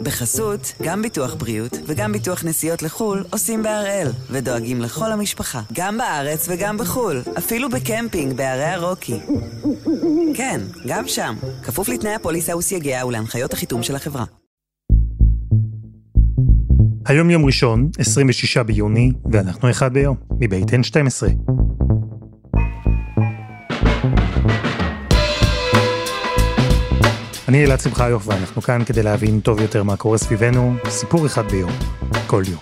בחסות, גם ביטוח בריאות וגם ביטוח נסיעות לחול עושים בהראל, ודואגים לכל המשפחה, גם בארץ וגם בחול, אפילו בקמפינג בערי הרוקי. כן, גם שם, כפוף לתנאי הפוליסה וסייגיה ולהנחיות החיתום של החברה. היום יום ראשון, 26 ביוני, ואנחנו אחד ביום, מבית N12. אני אלעד שמחיוך, ואנחנו כאן כדי להבין טוב יותר מה קורה סביבנו, סיפור אחד ביום, כל יום.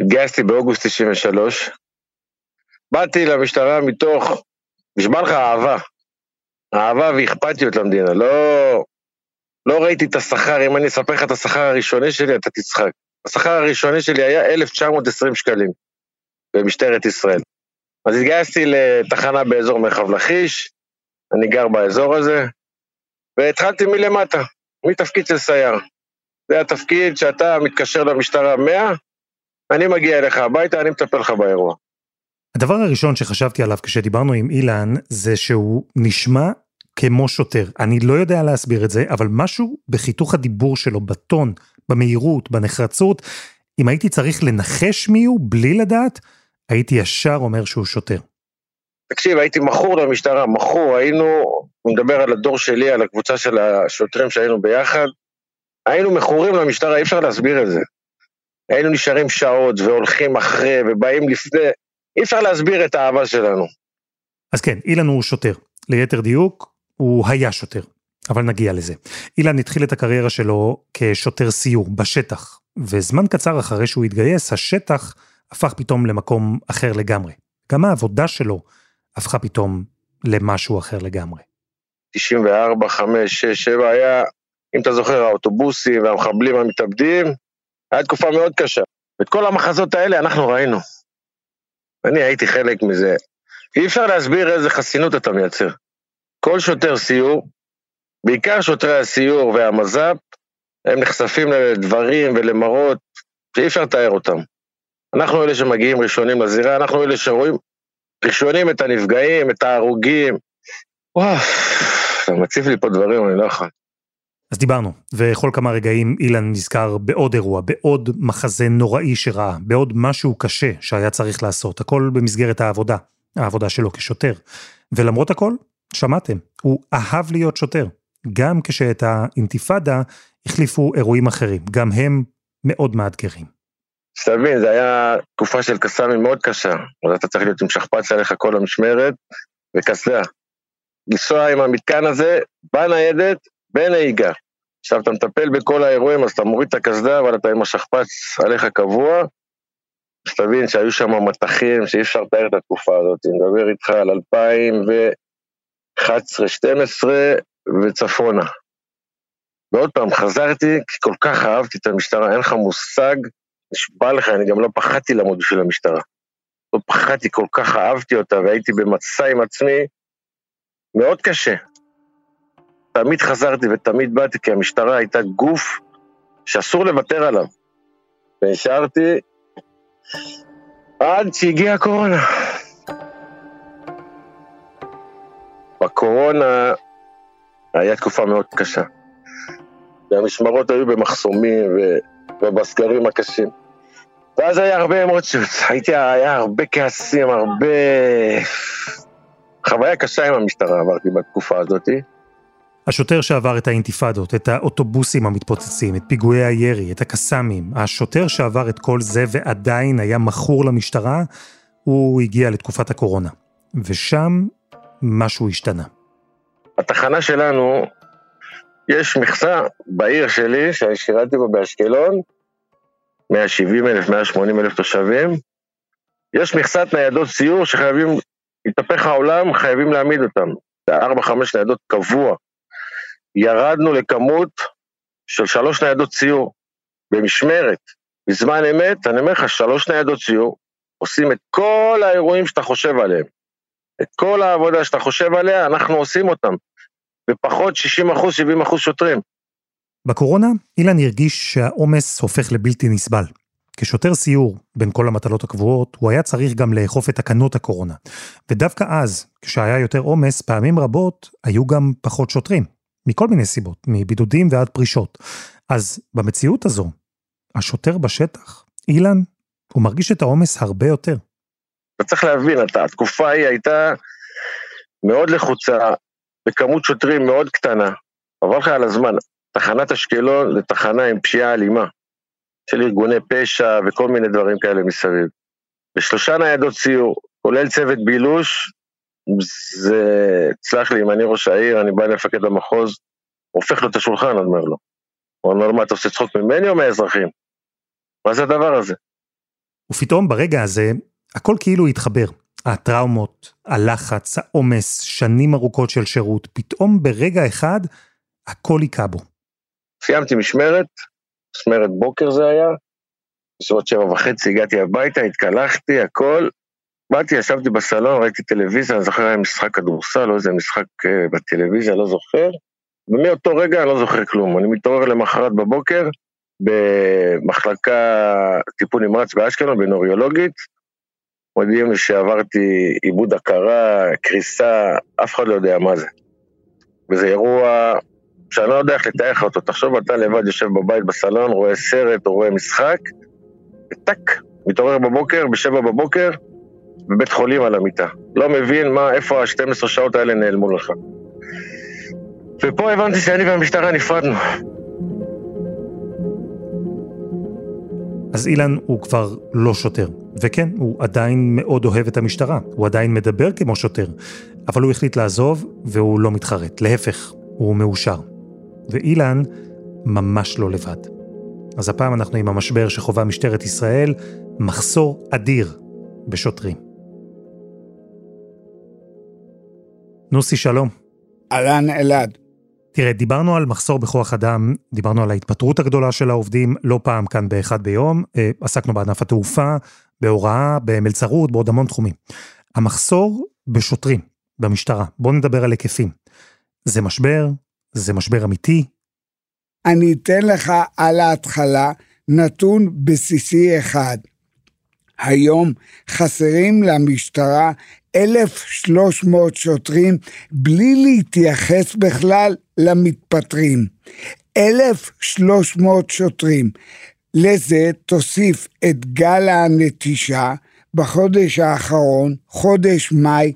התגייסתי באוגוסט 93, באתי למשטרה מתוך, נשמע לך אהבה ואכפתיות למדינה, לא ראיתי את השכר, אם אני אספר לך את השכר הראשוני שלי, אתה תצחק. השכר הראשוני שלי היה 1,920 שקלים, במשטרת ישראל. אז התגייסתי לתחנה באזור מרחב לכיש, אני גר באזור הזה, והתחלתי מלמטה, מתפקיד של סייר. זה התפקיד שאתה מתקשר למשטרה 100, אני מגיע אליך הביתה, אני מטפל לך באירוע. הדבר הראשון שחשבתי עליו כשדיברנו עם אילן, זה שהוא נשמע כמו שוטר. אני לא יודע להסביר את זה, אבל משהו בחיתוך הדיבור שלו, בטון, במהירות, בנחרצות, אם הייתי צריך לנחש מיהו בלי לדעת, הייתי ישר אומר שהוא שוטר. תקשיב, הייתי מכור למשטרה, היינו, אני מדבר על הדור שלי, על הקבוצה של השוטרים שהיינו ביחד, היינו מכורים למשטרה, אי אפשר להסביר את זה. היינו נשארים שעות והולכים אחרי ובאים לפני, אי אפשר להסביר את האהבה שלנו. אז כן, אילן הוא שוטר. ליתר דיוק, הוא היה שוטר. אבל נגיע לזה. אילן התחיל את הקריירה שלו כשוטר סיור בשטח, וזמן קצר אחרי שהוא התגייס, השטח הפך פתאום למקום אחר לגמרי. גם העבודה שלו הפכה פתאום למשהו אחר לגמרי. 94, 5, 6, 7 היה, אם אתה זוכר, האוטובוסים והמחבלים המתאבדים, היה תקופה מאוד קשה. ואת כל המחזות האלה אנחנו ראינו. אני הייתי חלק מזה. אי אפשר להסביר איזה חסינות אתה מייצר. כל שוטר סיור, בעיקר שוטרי הסיור והמז"פ, הם נחשפים לדברים ולמרות שאי אפשר לתאר אותם. אנחנו אלה שמגיעים ראשונים לזירה, אנחנו אלה שרואים ראשונים את הנפגעים, את ההרוגים. וואו, אתה מציף לי פה דברים, אני לא יכול. אז דיברנו, וכל כמה רגעים אילן נזכר בעוד אירוע, בעוד מחזה נוראי שראה, בעוד משהו קשה שהיה צריך לעשות, הכל במסגרת העבודה, העבודה שלו כשוטר. ולמרות הכל, שמעתם, הוא אהב להיות שוטר. גם כשאת האינתיפאדה החליפו אירועים אחרים, גם הם מאוד מאתגרים. שתבין, זה היה תקופה של קסמים מאוד קשה, אז אתה צריך להיות עם שכפץ עליך כל המשמרת, וקסדה. גיסוע עם המתקן הזה, בניידת, בנהיגה. עכשיו אתה מטפל בכל האירועים, אז אתה מוריד את הקסדה, אבל אתה עם השכפץ עליך קבוע, שתבין שהיו שם מתחים, שאי אפשר לתאר את התקופה הזאת, אני מדבר איתך על 2011-12 וצפונה. ועוד פעם, חזרתי, כי כל כך אהבתי את המשטרה, אין לך מושג, נשבע לך, אני גם לא פחדתי למות בשביל המשטרה. לא פחדתי, כל כך אהבתי אותה, והייתי במצע עם עצמי, מאוד קשה. תמיד חזרתי ותמיד באתי, כי המשטרה הייתה גוף שאסור לוותר עליו. ונשארתי עד שהגיעה הקורונה. בקורונה היה תקופה מאוד קשה. והמשמרות היו במחסומים ובסגרים הקשים. ואז היה הרבה אמוציות, היה הרבה כעסים, הרבה... חוויה קשה עם המשטרה עברתי בתקופה הזאת. השוטר שעבר את האינתיפאדות, את האוטובוסים המתפוצצים, את פיגועי הירי, את הקסמים, השוטר שעבר את כל זה ועדיין היה מכור למשטרה, הוא הגיע לתקופת הקורונה. ושם משהו השתנה. התחנה שלנו... יש מכסה בעיר שלי, ששירתי בו באשקלון, 170,000, 180,000 תושבים, יש מכסת ניידות סיור שחייבים, התהפך העולם, חייבים להעמיד אותם, 4-5 ניידות קבוע, ירדנו לכמות של 3 ניידות סיור, במשמרת, בזמן אמת, אני אומר לך, 3 ניידות סיור, עושים את כל האירועים שאתה חושב עליהם, את כל העבודה שאתה חושב עליה, אנחנו עושים אותם, ופחות 60%, 70% שוטרים. בקורונה, אילן הרגיש שהעומס הופך לבלתי נסבל. כשוטר סיור, בין כל המטלות הקבועות, הוא היה צריך גם לאכוף את תקנות הקורונה. ודווקא אז, כשהיה יותר עומס, פעמים רבות היו גם פחות שוטרים, מכל מיני סיבות, מבידודים ועד פרישות. אז במציאות הזו, השוטר בשטח, אילן, הוא מרגיש את העומס הרבה יותר. אתה צריך להבין, התקופה היא הייתה מאוד לחוצה, בכמות שוטרים מאוד קטנה, עבר לך על הזמן, תחנת אשקלון לתחנה עם פשיעה אלימה, של ארגוני פשע וכל מיני דברים כאלה מסביב. ו3 ניידות סיור, כולל צוות בילוש, זה, צלח לי, אם אני ראש העיר, אני בא למפקד המחוז, הופך לו את השולחן, אומר לו. הוא אומר, מה, אתה עושה צחוק ממני או מהאזרחים? מה זה הדבר הזה? ופתאום ברגע הזה, הכל כאילו התחבר. הטראומות, הלחץ, העומס, שנים ארוכות של שירות, פתאום ברגע אחד, הכל יקע בו. סיימתי משמרת בוקר זה היה, בסביבות 7:30 הגעתי הביתה, התקלחתי, הכל, באתי, ישבתי בסלון, ראיתי טלוויזיה, אני זוכר היה משחק כדורסל, לא איזה משחק בטלוויזיה, לא זוכר, ומאותו רגע אני לא זוכר כלום, אני מתעורר למחרת בבוקר, במחלקה טיפול נמרץ באשקלון, בנוריולוגית, מודיעים לי שעברתי עיבוד הכרה, קריסה, אף אחד לא יודע מה זה, וזה אירוע שאני לא יודע איך לתארך אותו, תחשוב, אתה לבד יושב בבית בסלון, רואה סרט או רואה משחק, וטק, מתעורר בבוקר, ב7:00, בבית חולים על המיטה. לא מבין מה, איפה ה-12 שעות האלה נעלמו לך. ופה הבנתי שאני והמשטרה נפרדנו. אז אילן הוא כבר לא שוטר, וכן, הוא עדיין מאוד אוהב את המשטרה, הוא עדיין מדבר כמו שוטר, אבל הוא החליט לעזוב, והוא לא מתחרט, להפך, הוא מאושר. ואילן ממש לא לבד. אז הפעם אנחנו עם המשבר שחובה משטרת ישראל, מחסור אדיר בשוטרים. נוסי, שלום. אלן, אלעד. תראה, דיברנו על מחסור בכוח אדם, דיברנו על ההתפטרות הגדולה של העובדים, לא פעם כאן באחד ביום, עסקנו בענף התעופה, בהוראה, במלצרות, בעוד המון תחומים. המחסור בשוטרים, במשטרה. בואו נדבר על היקפים. זה משבר? זה משבר אמיתי? אני אתן לך על ההתחלה נתון בסיסי אחד. היום חסרים למשטרה 1,300 שוטרים בלי להתייחס בכלל למתפטרים. 1,300 שוטרים. לזה תוסיף את גל הנטישה בחודש האחרון, חודש מאי,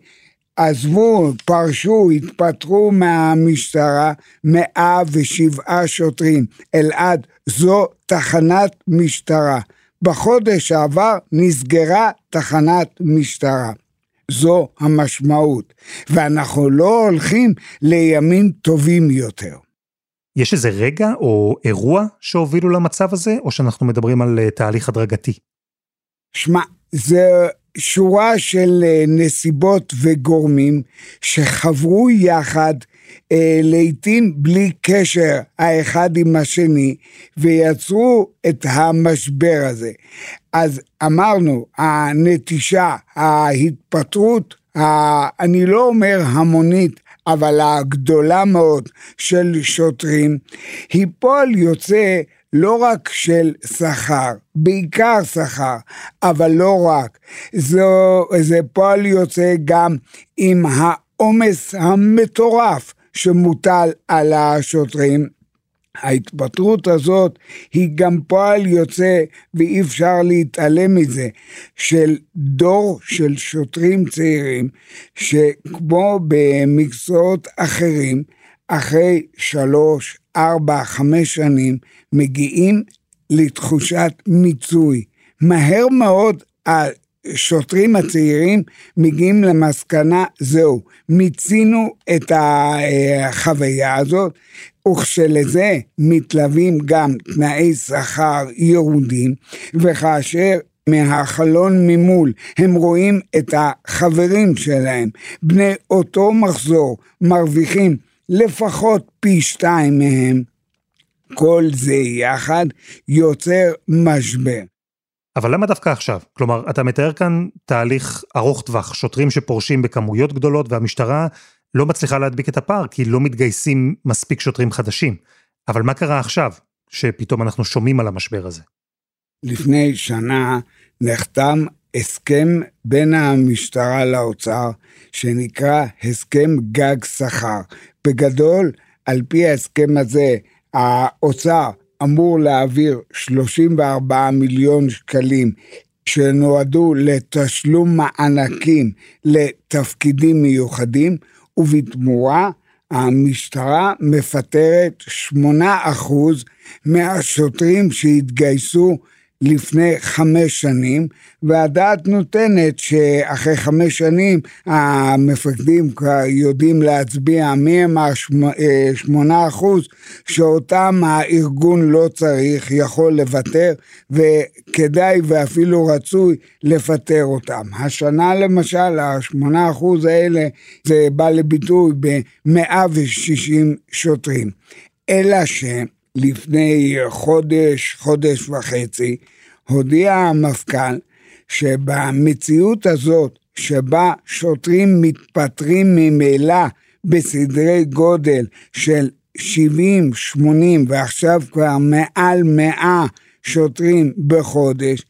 עזבו, פרשו, התפטרו מהמשטרה 107 שוטרים. אלעד, זו תחנת משטרה. בחודש העבר נסגרה תחנת משטרה. זו המשמעות. ואנחנו לא הולכים לימים טובים יותר. יש איזה רגע או אירוע שהובילו למצב הזה, או שאנחנו מדברים על תהליך הדרגתי? שמע, זה שורה של נסיבות וגורמים שחברו יחד לעתים בלי קשר האחד עם השני ויצרו את המשבר הזה. אז אמרנו, הנטישה, ההתפטרות, אני לא אומר המונית, אבל הגדולה מאוד של שוטרים, היא פועל יוצא לא רק של שכר, בעיקר שכר, אבל לא רק. זה פועל יוצא גם עם העומס המטורף שמוטל על השוטרים. ההתפטרות הזאת היא גם פועל יוצא, ואי אפשר להתעלם מזה, של דור של שוטרים צעירים, שכמו במקצועות אחרים, אחרי 3, 4, 5 שנים, מגיעים לתחושת מיצוי. מהר מאוד השוטרים הצעירים מגיעים למסקנה, זהו, מיצינו את החוויה הזאת, וכשלזה מתלווים גם תנאי שכר ירודים, וכאשר מהחלון ממול, הם רואים את החברים שלהם, בני אותו מחזור, מרוויחים, לפחות פי 2 מהם, כל זה יחד יוצר משבר. אבל למה דווקא עכשיו? כלומר, אתה מתאר כאן תהליך ארוך טווח, שוטרים שפורשים בכמויות גדולות, והמשטרה לא מצליחה להדביק את הפער, כי לא מתגייסים מספיק שוטרים חדשים. אבל מה קרה עכשיו, שפתאום אנחנו שומעים על המשבר הזה? לפני שנה נחתם הסכם בין המשטרה לאוצר, שנקרא הסכם גג שכר. בגדול, על פי ההסכם הזה, האוצר אמור להעביר 34 מיליון שקלים שנועדו לתשלום מענקים לתפקידים מיוחדים, ובתמורה המשטרה מפטרת 8% מהשוטרים שהתגייסו לפני 5 שנים, והדעת נותנת שאחרי 5 שנים המפקדים יודעים להצביע מי הם 8% שאותם הארגון לא צריך, יכול לוותר, וכדאי ואפילו רצוי לפטר אותם. השנה למשל, 8% האלה, זה בא לביטוי ב-160 שוטרים. אלא ש... לפני חודש וחצי, הודיע המפכ"ל שבמציאות הזאת, שבה שוטרים מתפטרים ממילא בסדרי גודל של 70, 80, ועכשיו כבר מעל 100 שוטרים בחודש,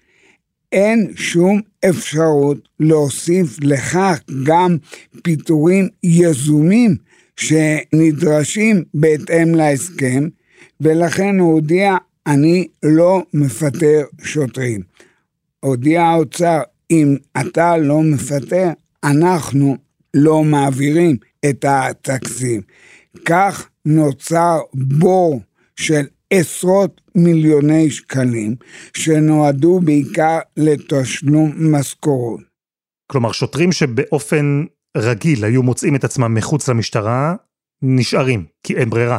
אין שום אפשרות להוסיף לכך גם פיטורים יזומים שנדרשים בהתאם להסכם, ולכן הוא הודיע, אני לא מפטר שוטרים. הודיע האוצר, אם אתה לא מפטר, אנחנו לא מעבירים את התקציב. כך נוצר בור של עשרות מיליוני שקלים, שנועדו בעיקר לתשלום משכורות. כלומר, שוטרים שבאופן רגיל היו מוצאים את עצמם מחוץ למשטרה, נשארים, כי אין ברירה.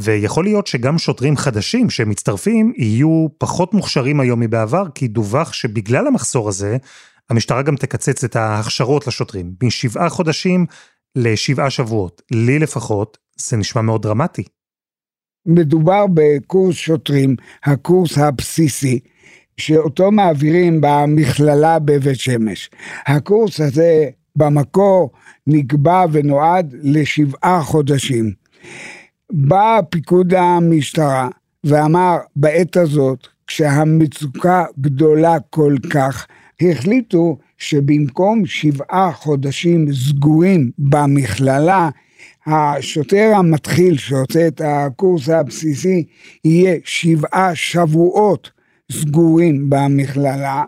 ויכול להיות שגם שוטרים חדשים שמצטרפים יהיו פחות מוכשרים היום מבעבר, כי דווח שבגלל המחסור הזה, המשטרה גם תקצץ את ההכשרות לשוטרים, מ7 חודשים ל7 שבועות, לי לפחות, זה נשמע מאוד דרמטי. מדובר בקורס שוטרים, הקורס הבסיסי, שאותו מעבירים במכללה בבית שמש. הקורס הזה במקור נקבע ונועד ל7 חודשים. בא פיקוד המשטרה ואמר, בעת הזאת, כשהמצוקה גדולה כל כך, החליטו שבמקום 7 חודשים סגורים במכללה, השוטר המתחיל שעושה את הקורס הבסיסי, יהיה 7 שבועות סגורים במכללה,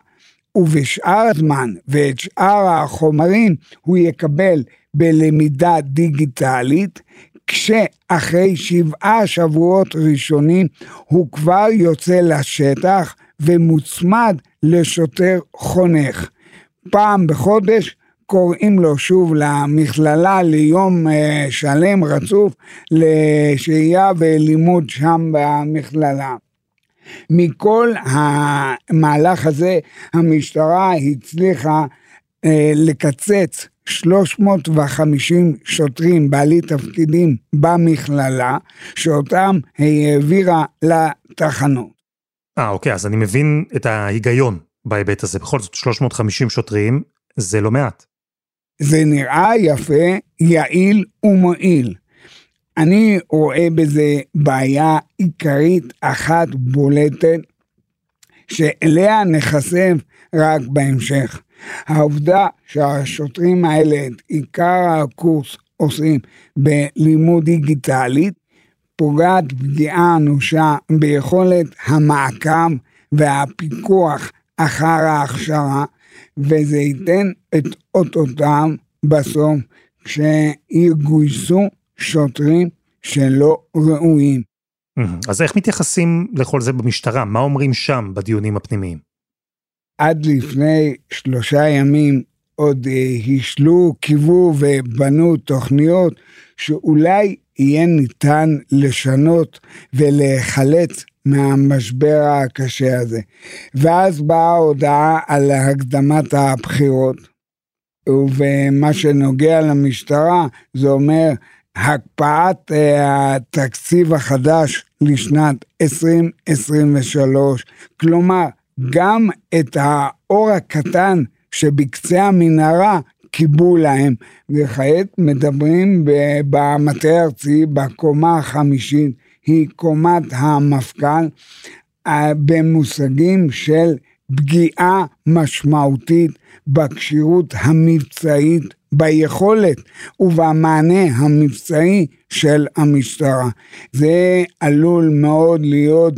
ובשאר הזמן ואת שאר החומרים הוא יקבל בלמידה דיגיטלית, כשאחרי 7 שבועות ראשונים הוא כבר יוצא לשטח ומוצמד לשוטר חונך. פעם בחודש קוראים לו שוב למכללה ליום שלם רצוף לשהייה ולימוד שם במכללה. מכל המהלך הזה המשטרה הצליחה לקצץ 350 שוטרים בעלי תפקידים במכללה, שאותם היא העבירה לתחנות. אוקיי, אז אני מבין את ההיגיון בהיבט הזה. בכל זאת, 350 שוטרים, זה לא מעט. זה נראה יפה, יעיל ומועיל. אני רואה בזה בעיה עיקרית אחת בולטת, שאליה נחשף רק בהמשך. העובדה שהשוטרים האלה, עיקר הקורס עושים בלימוד דיגיטלית, פוגעת פגיעה אנושה ביכולת המעקב והפיקוח אחר ההכשרה, וזה ייתן את אותותם בסוף, כשיגויסו שוטרים שלא ראויים. אז איך מתייחסים לכל זה במשטרה? מה אומרים שם בדיונים הפנימיים? עד לפני 3 ימים עוד השלו, קיוו ובנו תוכניות שאולי יהיה ניתן לשנות ולהחלץ מהמשבר הקשה הזה. ואז באה הודעה על הקדמת הבחירות, ומה שנוגע למשטרה זה אומר הקפאת התקציב החדש לשנת 2023, כלומר, גם את האור הקטן שבקצה המנהרה קיבלו להם, וכעת מדברים במטה הארצי בקומה 5, היא קומת המפכ"ל, במושגים של פגיעה משמעותית בקשירות המבצעית, ביכולת ובמענה המבצעי של המשטרה. זה עלול מאוד להיות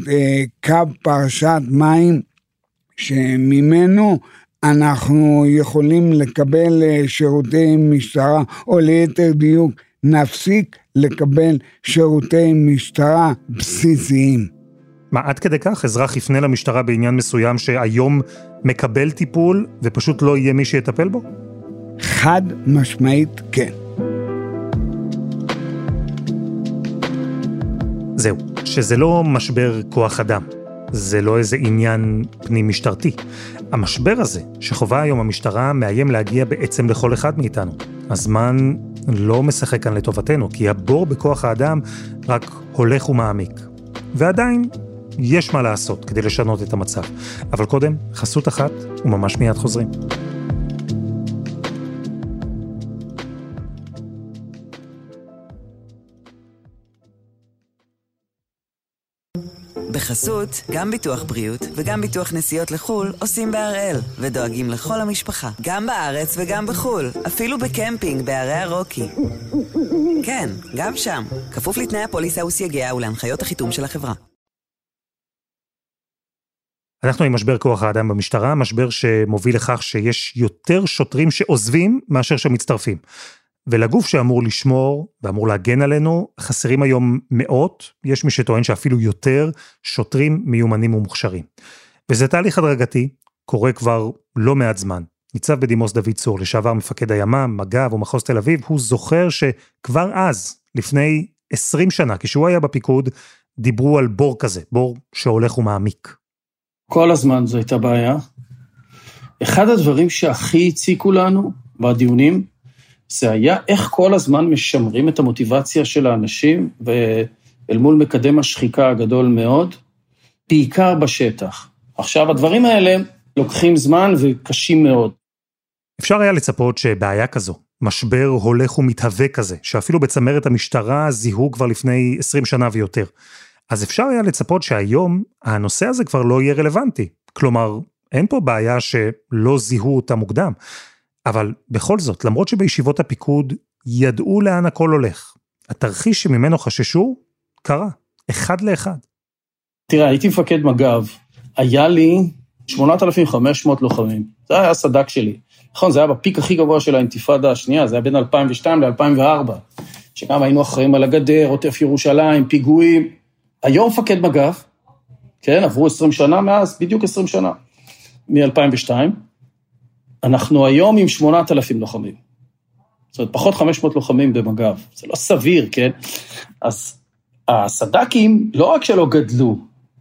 קו פרשת מים שממנו אנחנו יכולים לקבל שירותי משטרה, או ליתר דיוק נפסיק לקבל שירותי משטרה בסיסיים. מה, עד כדי כך אזרח יפנה למשטרה בעניין מסוים שהיום מקבל טיפול ופשוט לא יהיה מי שיטפל בו? חד משמעית כן. זהו, שזה לא משבר כוח אדם, זה לא איזה עניין פנים משטרתי. המשבר הזה שחובה היום המשטרה מאיים להגיע בעצם לכל אחד מאיתנו. הזמן לא משחק כאן לטובתנו, כי הבור בכוח האדם רק הולך ומעמיק. ועדיין יש מה לעשות כדי לשנות את המצב. אבל קודם, חסות אחת וממש מיד חוזרים. בחסות, גם ביטוח בריאות וגם ביטוח נסיעות לחול עושים בהראל ודואגים לכל המשפחה. גם בארץ וגם בחול, אפילו בקמפינג בערי הרוקי. כן, גם שם. כפוף לתנאי הפוליסה וסייגיה ולהנחיות החיתום של החברה. אנחנו עם משבר כוח האדם במשטרה, משבר שמוביל לכך שיש יותר שוטרים שעוזבים מאשר שמצטרפים. ולגוף שאמור לשמור ואמור להגן עלינו, חסרים היום מאות, יש מי שטוען שאפילו יותר, שוטרים מיומנים ומוכשרים. וזה תהליך הדרגתי, קורה כבר לא מעט זמן. ניצב בדימוס דוד צור, לשעבר מפקד הימ"מ, מג"ב ומחוז תל אביב, הוא זוכר שכבר אז, לפני 20 שנה, כשהוא היה בפיקוד, דיברו על בור כזה, בור שהולך ומעמיק. כל הזמן זו הייתה בעיה. אחד הדברים שהכי הציקו לנו בדיונים, זה היה איך כל הזמן משמרים את המוטיבציה של האנשים, ואל מול מקדם השחיקה הגדול מאוד, בעיקר בשטח. עכשיו, הדברים האלה לוקחים זמן וקשים מאוד. אפשר היה לצפות שבעיה כזו, משבר הולך ומתהווה כזה, שאפילו בצמרת המשטרה זיהו כבר לפני 20 שנה ויותר. אז אפשר היה לצפות שהיום הנושא הזה כבר לא יהיה רלוונטי. כלומר, אין פה בעיה שלא זיהו אותה מוקדם. אבל בכל זאת, למרות שבישיבות הפיקוד ידעו לאן הכל הולך, התרחיש שממנו חששו קרה, אחד לאחד. תראה, הייתי מפקד מג"ב, היה לי 8,500 לוחמים, זה היה הסד"כ שלי. נכון, זה היה בפיק הכי גבוה של האינתיפאדה השנייה, זה היה בין 2002 ל-2004, שגם היינו אחראים על הגדר, עוטף ירושלים, פיגועים. היום מפקד מג"ב, כן, עברו 20 שנה מאז, בדיוק 20 שנה, מ-2002, אנחנו היום עם 8,000 לוחמים. זאת אומרת, פחות 500 לוחמים במג"ב. זה לא סביר, כן? אז הסד"כים לא רק שלא גדלו,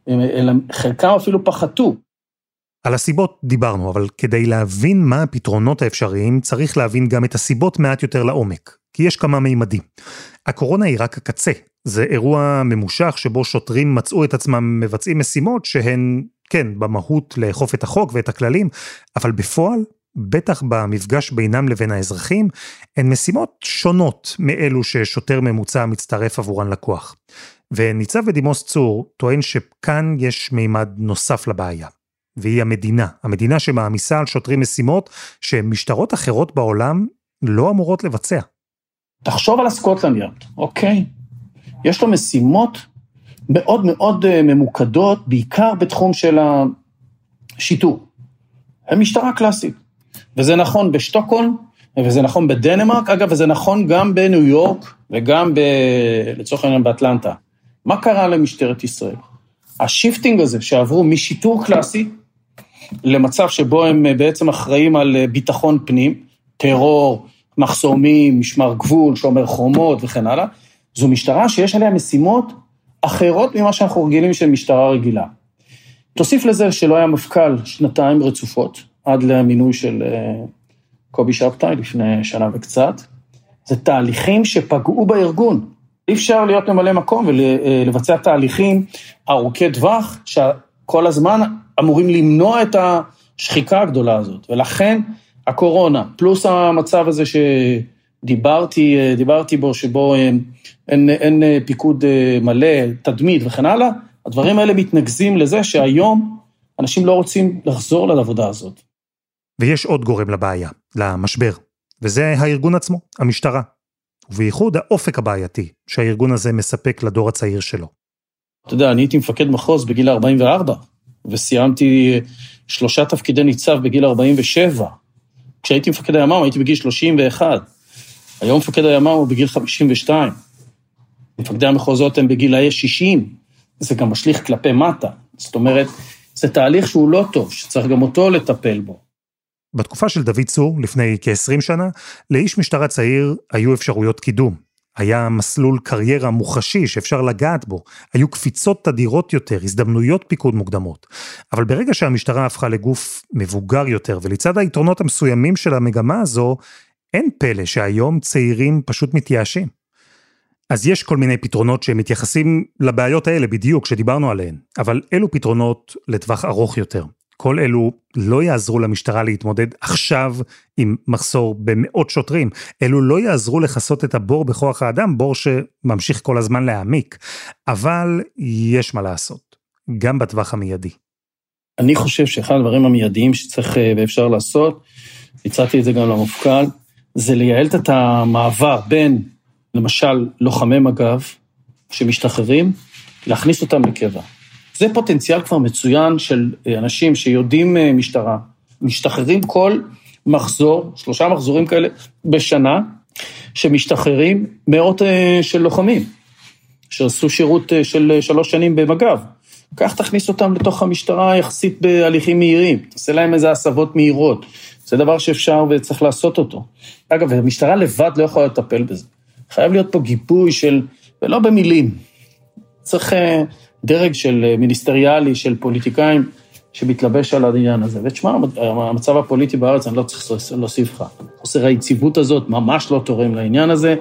אלא חלקם אפילו פחתו. על הסיבות דיברנו, אבל כדי להבין מה הפתרונות האפשריים, צריך להבין גם את הסיבות מעט יותר לעומק, כי יש כמה מימדים. הקורונה היא רק הקצה. זה אירוע ממושך שבו שוטרים מצאו את עצמם מבצעים משימות שהן, כן, במהות לאכוף את החוק ואת הכללים, אבל בפועל, בטח במפגש בינם לבין האזרחים, הן משימות שונות מאלו ששוטר ממוצע מצטרף עבורן לקוח. וניצב בדימוס צור טוען שכאן יש מימד נוסף לבעיה, והיא המדינה. המדינה שמעמיסה על שוטרים משימות שמשטרות אחרות בעולם לא אמורות לבצע. תחשוב על הסקוטלנד, אוקיי? יש לו משימות מאוד מאוד ממוקדות, בעיקר בתחום של השיטור. המשטרה קלאסית. וזה נכון בשטוקהולם, וזה נכון בדנמרק, אגב, וזה נכון גם בניו יורק, וגם לצורך העניין באטלנטה. מה קרה למשטרת ישראל? השיפטינג הזה שעברו משיטור קלאסי, למצב שבו הם בעצם אחראים על ביטחון פנים, טרור, מחסומים, משמר גבול, שומר חומות וכן הלאה, זו משטרה שיש עליה משימות אחרות ממה שאנחנו רגילים של משטרה רגילה. תוסיף לזה שלא היה מפכ"ל שנתיים רצופות, עד למינוי של קובי שבתאי לפני שנה וקצת. זה תהליכים שפגעו בארגון. אי אפשר להיות ממלא מקום ולבצע תהליכים ארוכי טווח, שכל הזמן אמורים למנוע את השחיקה הגדולה הזאת. ולכן הקורונה, פלוס המצב הזה שדיברתי בו, שבו אין פיקוד מלא, תדמית וכן הלאה, הדברים האלה מתנגזים לזה שהיום אנשים לא רוצים לחזור לעבודה הזאת. ויש עוד גורם לבעיה, למשבר, וזה הארגון עצמו, המשטרה, ובייחוד האופק הבעייתי שהארגון הזה מספק לדור הצעיר שלו. אתה יודע, אני הייתי מפקד מחוז בגיל 44, וסיימתי 3 תפקידי ניצב בגיל 47. כשהייתי מפקד הימ"מ הייתי בגיל 31. היום מפקד הימ"מ הוא בגיל 52. מפקדי המחוזות הם בגיל 60. זה גם משליך כלפי מטה. זאת אומרת, זה תהליך שהוא לא טוב, שצריך גם אותו לטפל בו. בתקופה של דוד צור, לפני כ-20 שנה, לאיש משטרה צעיר היו אפשרויות קידום. היה מסלול קריירה מוחשי שאפשר לגעת בו. היו קפיצות תדירות יותר, הזדמנויות פיקוד מוקדמות. אבל ברגע שהמשטרה הפכה לגוף מבוגר יותר, ולצד היתרונות המסוימים של המגמה הזו, אין פלא שהיום צעירים פשוט מתייאשים. אז יש כל מיני פתרונות שמתייחסים לבעיות האלה בדיוק שדיברנו עליהן, אבל אלו פתרונות לטווח ארוך יותר. כל אלו לא יעזרו למשטרה להתמודד עכשיו עם מחסור במאות שוטרים. אלו לא יעזרו לחסות את הבור בכוח האדם, בור שממשיך כל הזמן להעמיק. אבל יש מה לעשות, גם בטווח המיידי. אני חושב שאחד הדברים המיידיים שצריך ואפשר לעשות, הצעתי את זה גם למפכ"ל, זה לייעל את המעבר בין, למשל, לוחמי מג"ב שמשתחררים, להכניס אותם לקבע. זה פוטנציאל כבר מצוין של אנשים שיודעים משטרה, משתחררים כל מחזור, 3 מחזורים כאלה בשנה, שמשתחררים מאות של לוחמים, שעשו שירות של 3 שנים במג"ב. כך תכניס אותם לתוך המשטרה יחסית בהליכים מהירים, תעשה להם איזה הסבות מהירות, זה דבר שאפשר וצריך לעשות אותו. אגב, המשטרה לבד לא יכולה לטפל בזה. חייב להיות פה גיבוי של, ולא במילים, צריך דרג של מיניסטריאלי, של פוליטיקאים, שמתלבש על העניין הזה. ותשמע, המצב הפוליטי בארץ, אני לא צריך להוסיף לך. חוסר היציבות הזאת ממש לא תורם לעניין הזה,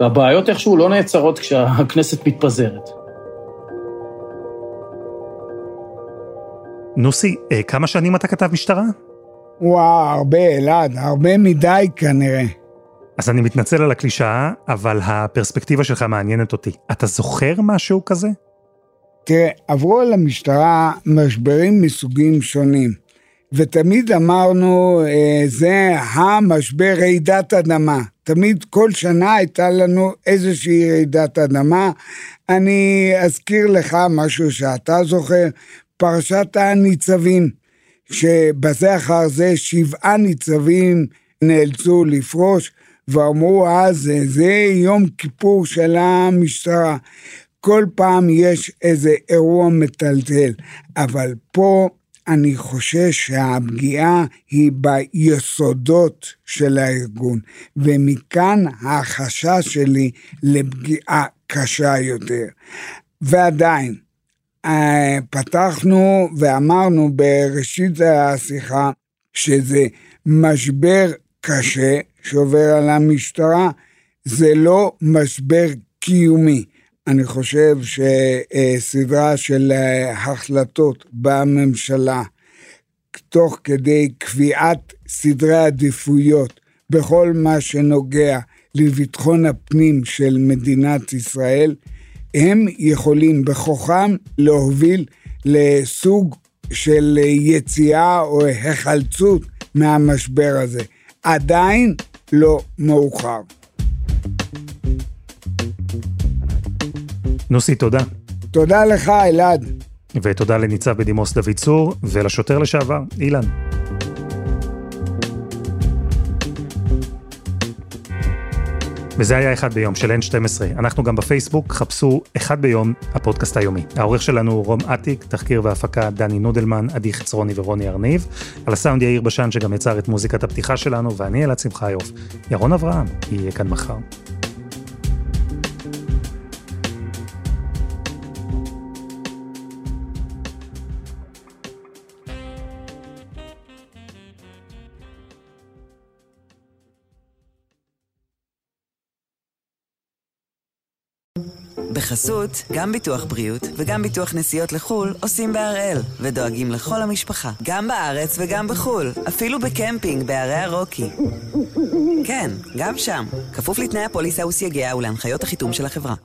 והבעיות איכשהו לא נעצרות כשהכנסת מתפזרת. נוסי, כמה שנים אתה כתב משטרה? וואו, הרבה, אלעד, הרבה מדי כנראה. אז אני מתנצל על הקלישאה, אבל הפרספקטיבה שלך מעניינת אותי. אתה זוכר משהו כזה? תראה, עברו על המשטרה משברים מסוגים שונים, ותמיד אמרנו, זה המשבר רעידת אדמה. תמיד כל שנה הייתה לנו איזושהי רעידת אדמה. אני אזכיר לך משהו שאתה זוכר, פרשת הניצבים, שבזה אחר זה 7 ניצבים נאלצו לפרוש, ואמרו אז, זה יום כיפור של המשטרה. כל פעם יש איזה אירוע מטלטל, אבל פה אני חושש שהפגיעה היא ביסודות של הארגון, ומכאן החשש שלי לפגיעה קשה יותר. ועדיין, פתחנו ואמרנו בראשית השיחה שזה משבר קשה שעובר על המשטרה, זה לא משבר קיומי. אני חושב שסדרה של החלטות בממשלה, תוך כדי קביעת סדרי עדיפויות, בכל מה שנוגע לביטחון הפנים של מדינת ישראל, הם יכולים בכוחם להוביל לסוג של יציאה או החלצות מהמשבר הזה. עדיין לא מאוחר. נוסי, תודה. תודה לך, אלעד. ותודה לניצב בדימוס דוד צור ולשוטר לשעבר, אילן. וזה היה אחד ביום של N12. אנחנו גם בפייסבוק, חפשו אחד ביום הפודקאסט היומי. העורך שלנו רום עתיק, תחקיר והפקה דני נודלמן, עדי חצרוני ורוני ארניב. על הסאונד יאיר בשן שגם יצר את מוזיקת הפתיחה שלנו, ואני אלעד שמחיוב. ירון אברהם יהיה כאן מחר. בחסות, גם ביטוח בריאות וגם ביטוח נסיעות לחול עושים בהראל ודואגים לכל המשפחה, גם בארץ וגם בחול, אפילו בקמפינג בערי הרוקי. כן, גם שם, כפוף לתנאי הפוליסה וסייגיה ולהנחיות החיתום של החברה.